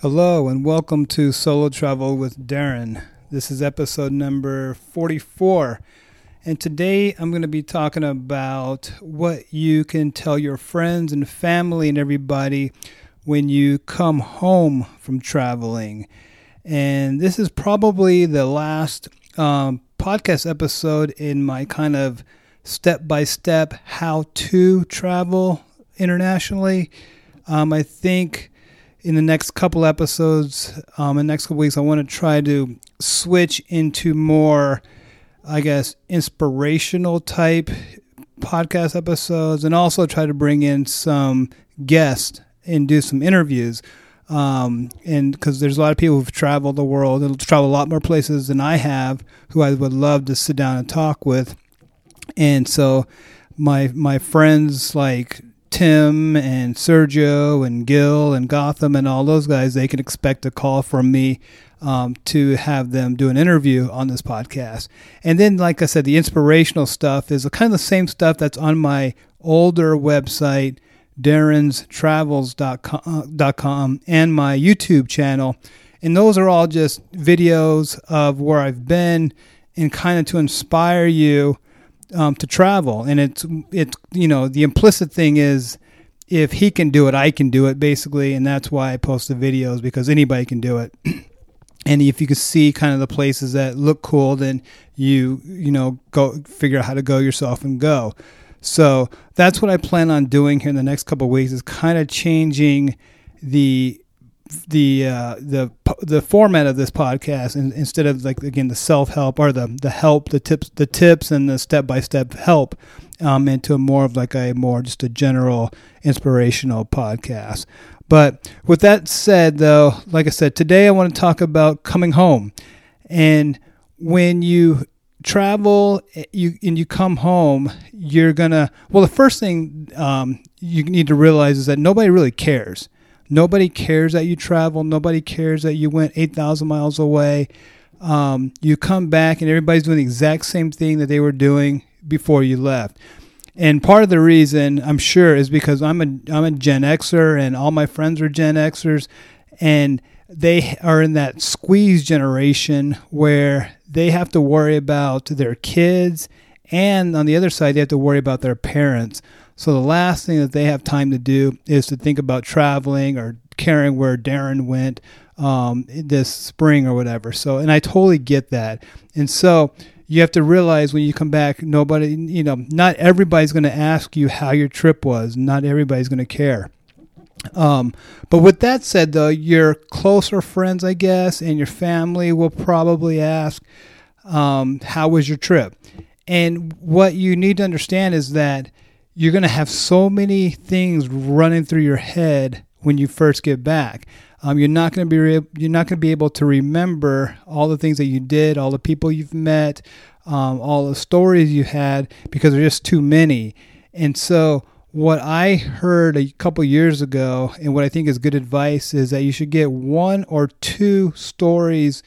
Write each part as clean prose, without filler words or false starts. Hello and welcome to Solo Travel with Darren. This is episode number 44. And today I'm going to be talking about what you can tell your friends and family and everybody when you come home from traveling. And this is probably the last podcast episode in my kind of step-by-step how to travel internationally. I think in the next couple episodes, in the next couple weeks, I want to try to switch into more, I guess, inspirational type podcast episodes, and also try to bring in some guests and do some interviews. And because there's a lot of people who've traveled the world and traveled a lot more places than I have, who I would love to sit down and talk with. And so my friends like Tim and Sergio and Gil and Gotham and all those guys, they can expect a call from me to have them do an interview on this podcast. And then, like I said, the inspirational stuff is kind of the same stuff that's on my older website, darrenstravels.com, and my YouTube channel. And those are all just videos of where I've been and kind of to inspire you to travel. And it's you know, the implicit thing is, if he can do it, I can do it, basically. And that's why I post the videos, because anybody can do it. And if you can see kind of the places that look cool, then you know, go figure out how to go yourself and go. So that's what I plan on doing here in the next couple of weeks, is kind of changing the format of this podcast, and instead of, like, again, the self-help or the help, the tips and the step-by-step help, into a more of like a more just a general inspirational podcast. But with that said, though, like I said, today I want to talk about coming home. And when you travel, you come home, you're gonna, well, the first thing you need to realize is that nobody really cares. Nobody cares that you travel. Nobody cares that you went 8,000 miles away. You come back and everybody's doing the exact same thing that they were doing before you left. And part of the reason, I'm sure, is because I'm a Gen Xer, and all my friends are Gen Xers, and they are in that squeeze generation where they have to worry about their kids, and on the other side, they have to worry about their parents. So the last thing that they have time to do is to think about traveling or caring where Darren went this spring or whatever. So, and I totally get that. And so you have to realize when you come back, nobody, you know, not everybody's going to ask you how your trip was. Not everybody's going to care. But with that said, though, your closer friends, I guess, and your family will probably ask, how was your trip? And what you need to understand is that you're going to have so many things running through your head when you first get back. You're not going to be able to remember all the things that you did, all the people you've met, all the stories you had, because there's just too many. And so what I heard a couple years ago, and what I think is good advice, is that you should get one or two stories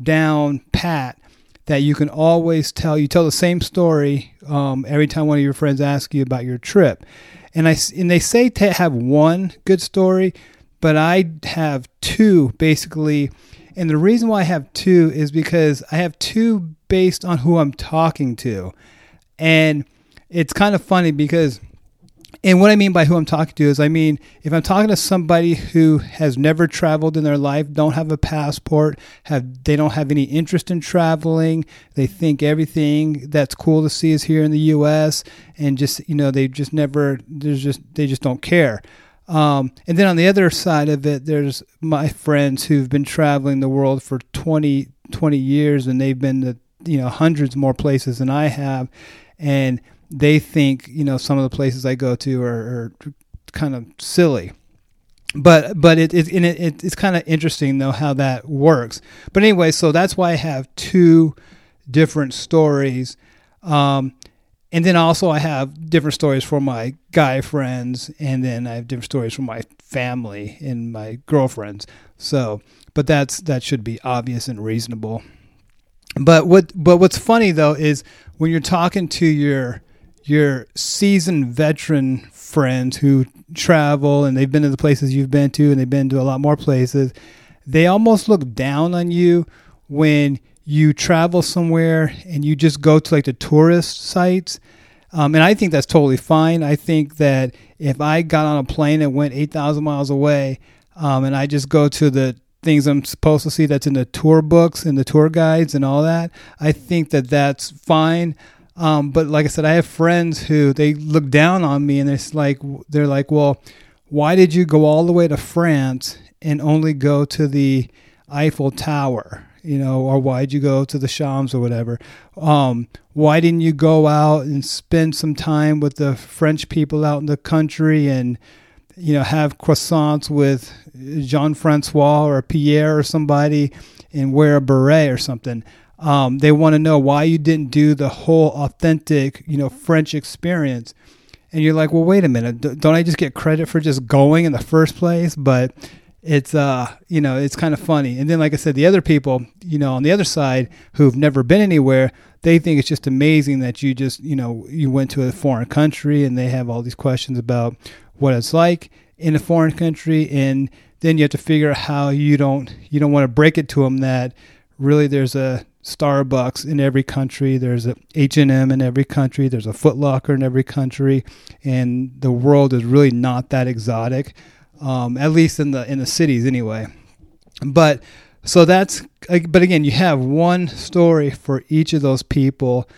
down pat that you can always tell. You tell the same story every time one of your friends asks you about your trip. And they say to have one good story, but I have two, basically. And the reason why I have two is because I have two based on who I'm talking to. And it's kind of funny because, and what I mean by who I'm talking to is, I mean, if I'm talking to somebody who has never traveled in their life, don't have a passport, they don't have any interest in traveling, they think everything that's cool to see is here in the U.S., and just, you know, they just don't care. And then on the other side of it, there's my friends who've been traveling the world for 20 years, and they've been to, you know, hundreds more places than I have, and they think, you know, some of the places I go to are kind of silly, but it's kind of interesting, though, how that works. But anyway, so that's why I have two different stories, and then also I have different stories for my guy friends, and then I have different stories for my family and my girlfriends. So, but that should be obvious and reasonable. But what's funny, though, is when you're talking to your your seasoned veteran friends who travel and they've been to the places you've been to and they've been to a lot more places, they almost look down on you when you travel somewhere and you just go to like the tourist sites. And I think that's totally fine. I think that if I got on a plane and went 8,000 miles away and I just go to the things I'm supposed to see that's in the tour books and the tour guides and all that, I think that that's fine. But like I said, I have friends who they look down on me and it's like, they're like, well, why did you go all the way to France and only go to the Eiffel Tower? You know, or why'd you go to the Shams or whatever? Why didn't you go out and spend some time with the French people out in the country and, you know, have croissants with Jean-Francois or Pierre or somebody and wear a beret or something? They want to know why you didn't do the whole authentic, you know, French experience. And you're like, well, wait a minute. Don't I just get credit for just going in the first place? But it's, you know, it's kind of funny. And then, like I said, the other people, you know, on the other side who've never been anywhere, they think it's just amazing that you just, you know, you went to a foreign country and they have all these questions about what it's like in a foreign country. And then you have to figure out how you don't want to break it to them that really there's a Starbucks in every country, there's a H&M in every country, there's a Foot Locker in every country, and the world is really not that exotic, at least in the cities anyway. But so that's, but again, you have one story for each of those people,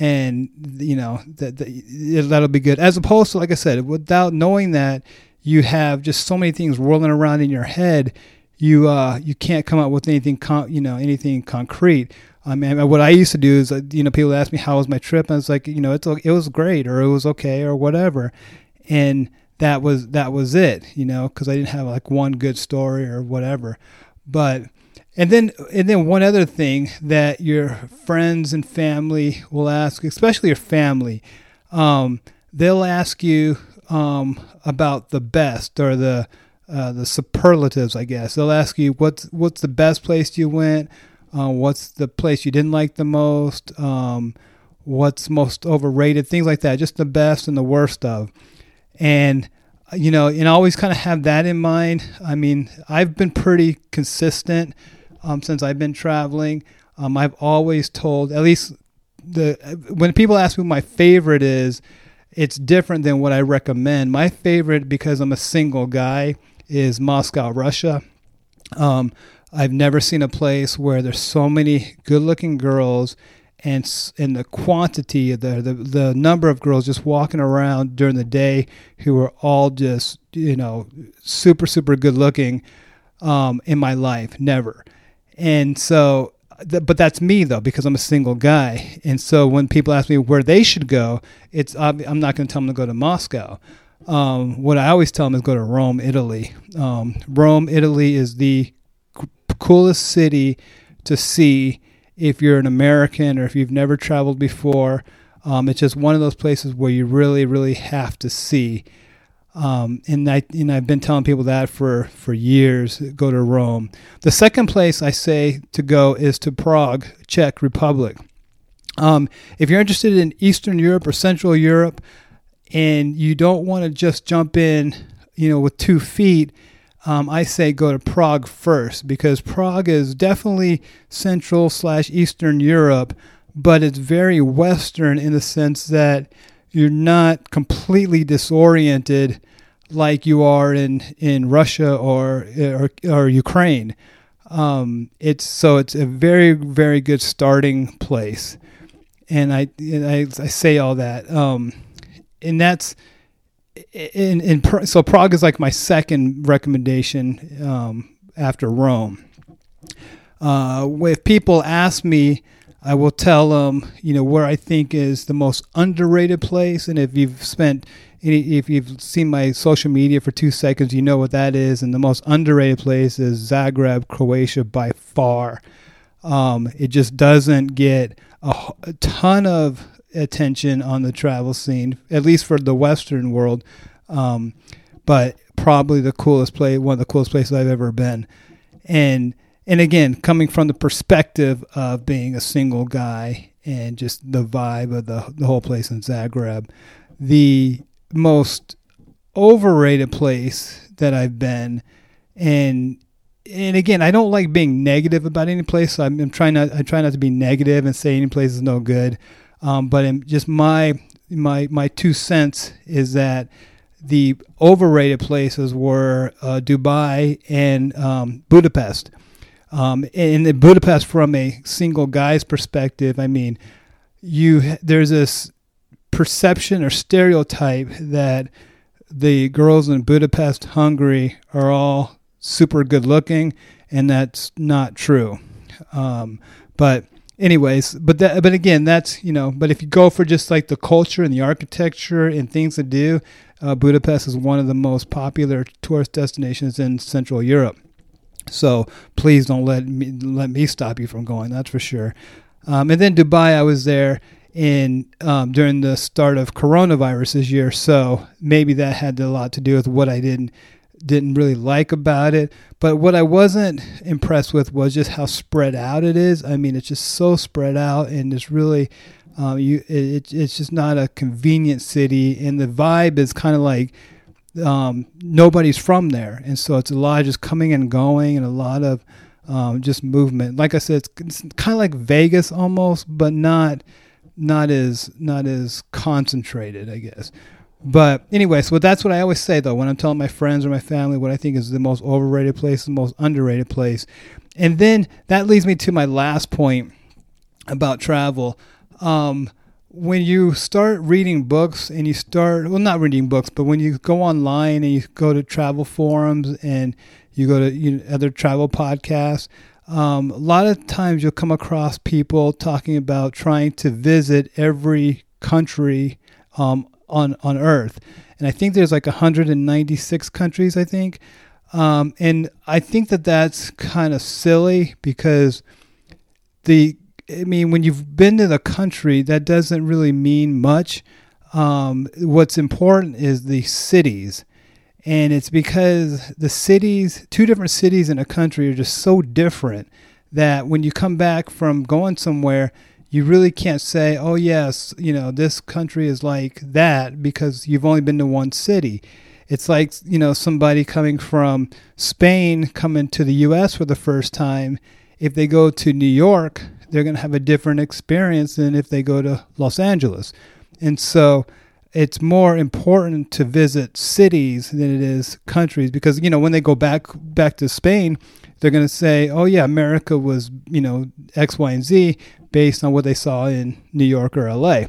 and you know that'll be good, as opposed to, like I said, without knowing that, you have just so many things whirling around in your head. You can't come up with anything anything concrete. I mean, what I used to do is, you know, people ask me how was my trip, and I was like, you know, it was great, or it was okay, or whatever, and that was it, you know, because I didn't have like one good story or whatever. But and then one other thing that your friends and family will ask, especially your family, they'll ask you about the best or the superlatives, I guess. They'll ask you what's the best place you went, what's the place you didn't like the most, what's most overrated, things like that, just the best and the worst of. And, you know, and always kind of have that in mind. I mean, I've been pretty consistent since I've been traveling. I've always told, at least when people ask me what my favorite is, it's different than what I recommend. My favorite, because I'm a single guy, is Moscow, Russia. I've never seen a place where there's so many good-looking girls, and the quantity, the number of girls just walking around during the day who are all just, you know, super, super good-looking in my life, never. And so, but that's me, though, because I'm a single guy. And so when people ask me where they should go, I'm not going to tell them to go to Moscow. What I always tell them is go to Rome, Italy. Rome, Italy is the coolest city to see if you're an American or if you've never traveled before. It's just one of those places where you really, really have to see. And I've been telling people that for years, go to Rome. The second place I say to go is to Prague, Czech Republic. If you're interested in Eastern Europe or Central Europe and you don't want to just jump in, you know, with 2 feet, I say go to Prague first, because Prague is definitely Central/Eastern Europe, but it's very Western in the sense that you're not completely disoriented like you are in Russia or Ukraine. It's a very, very good starting place, and I say all that. And that's so Prague is like my second recommendation after Rome. If people ask me, I will tell them, you know, where I think is the most underrated place. And if you've seen my social media for 2 seconds, you know what that is. And the most underrated place is Zagreb, Croatia, by far. It just doesn't get a ton of attention on the travel scene, at least for the Western world. But probably the coolest place, one of the coolest places I've ever been. And again, coming from the perspective of being a single guy and just the vibe of the whole place in Zagreb. The most overrated place that I've been, and again, I don't like being negative about any place. So I'm trying not to be negative and say any place is no good. But just my 2 cents is that the overrated places were Dubai and Budapest. And in Budapest, from a single guy's perspective, I mean, there's this perception or stereotype that the girls in Budapest, Hungary, are all super good looking, and that's not true. But again, that's, but if you go for just like the culture and the architecture and things to do, Budapest is one of the most popular tourist destinations in Central Europe. So please don't let me stop you from going, that's for sure. And then Dubai, I was there during the start of coronavirus this year. So maybe that had a lot to do with what I didn't really like about it. But what I wasn't impressed with was just how spread out it is. I mean, it's just so spread out, and it's really, it's just not a convenient city. And the vibe is kind of like nobody's from there. And so it's a lot of just coming and going, and a lot of just movement. Like I said, it's kind of like Vegas almost, but not as concentrated, I guess. But anyway, so that's what I always say, though, when I'm telling my friends or my family what I think is the most overrated place, the most underrated place. And then that leads me to my last point about travel. When you start reading books and you start, well, not reading books, but when you go online and you go to travel forums and you go to other travel podcasts, a lot of times you'll come across people talking about trying to visit every country on Earth. And I think there's like 196 countries, I think. And I think that's kind of silly, because when you've been to the country, that doesn't really mean much. What's important is the cities. And it's because two different cities in a country are just so different that when you come back from going somewhere, you really can't say, oh, yes, this country is like that, because you've only been to one city. It's like, somebody coming from Spain coming to the U.S. for the first time. If they go to New York, they're going to have a different experience than if they go to Los Angeles. And so it's more important to visit cities than it is countries, because, when they go back to Spain, they're going to say, oh, yeah, America was, X, Y, and Z, based on what they saw in New York or LA.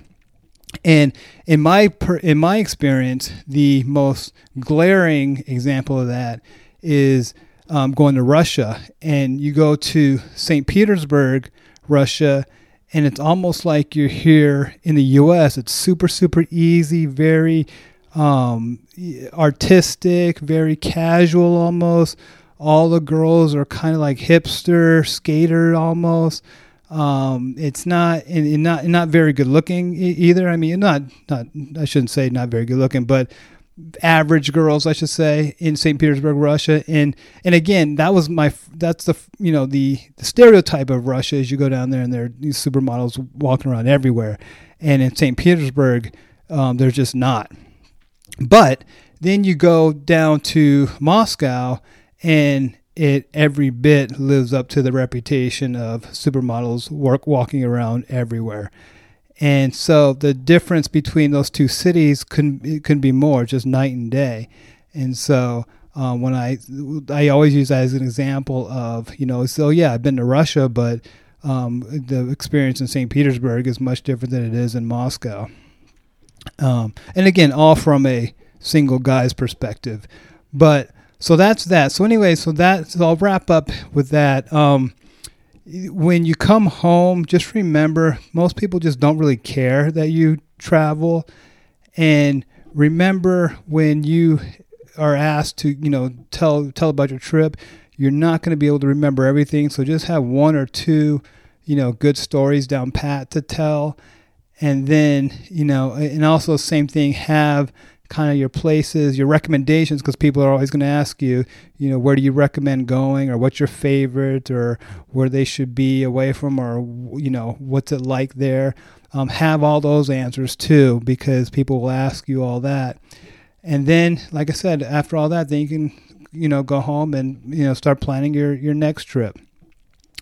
And in my experience, the most glaring example of that is going to Russia. And you go to St. Petersburg, Russia, and it's almost like you're here in the U.S. It's super, super easy, very artistic, very casual almost. All the girls are kind of like hipster, skater almost. It's not and not very good looking either. I mean, not I shouldn't say not very good looking, but average girls, I should say, in St. Petersburg, Russia. And again, that's the stereotype of Russia is you go down there and there are these supermodels walking around everywhere. And in St. Petersburg, there's just not. But then you go down to Moscow, and it every bit lives up to the reputation of supermodels walking around everywhere. And so the difference between those two cities couldn't be more, just night and day. And so when I always use that as an example of, so yeah, I've been to Russia, but the experience in St. Petersburg is much different than it is in Moscow. And again, all from a single guy's perspective. But so that's that. So anyway, so I'll wrap up with that. When you come home, just remember, most people just don't really care that you travel. And remember, when you are asked to, tell about your trip, you're not going to be able to remember everything. So just have one or two, good stories down pat to tell. And then, and also same thing, have kind of your places, your recommendations, because people are always going to ask you, you know, where do you recommend going, or what's your favorite, or where they should be away from, or, you know, what's it like there. Have all those answers too, because people will ask you all that. And then, like I said, after all that, then you can, you know, go home and, you know, start planning your next trip.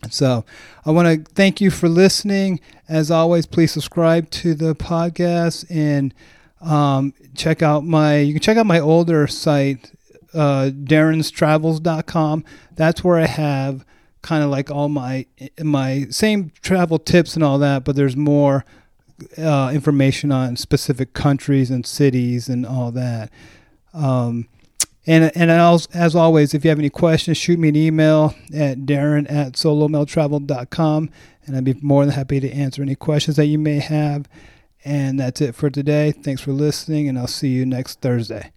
So I want to thank you for listening. As always, please subscribe to the podcast, and you can check out my older site, darrenstravels.com. That's where I have kind of like all my same travel tips and all that, but there's more information on specific countries and cities and all that. And as always, if you have any questions, shoot me an email at darren@solomeltravel.com, and I'd be more than happy to answer any questions that you may have. And that's it for today. Thanks for listening, and I'll see you next Thursday.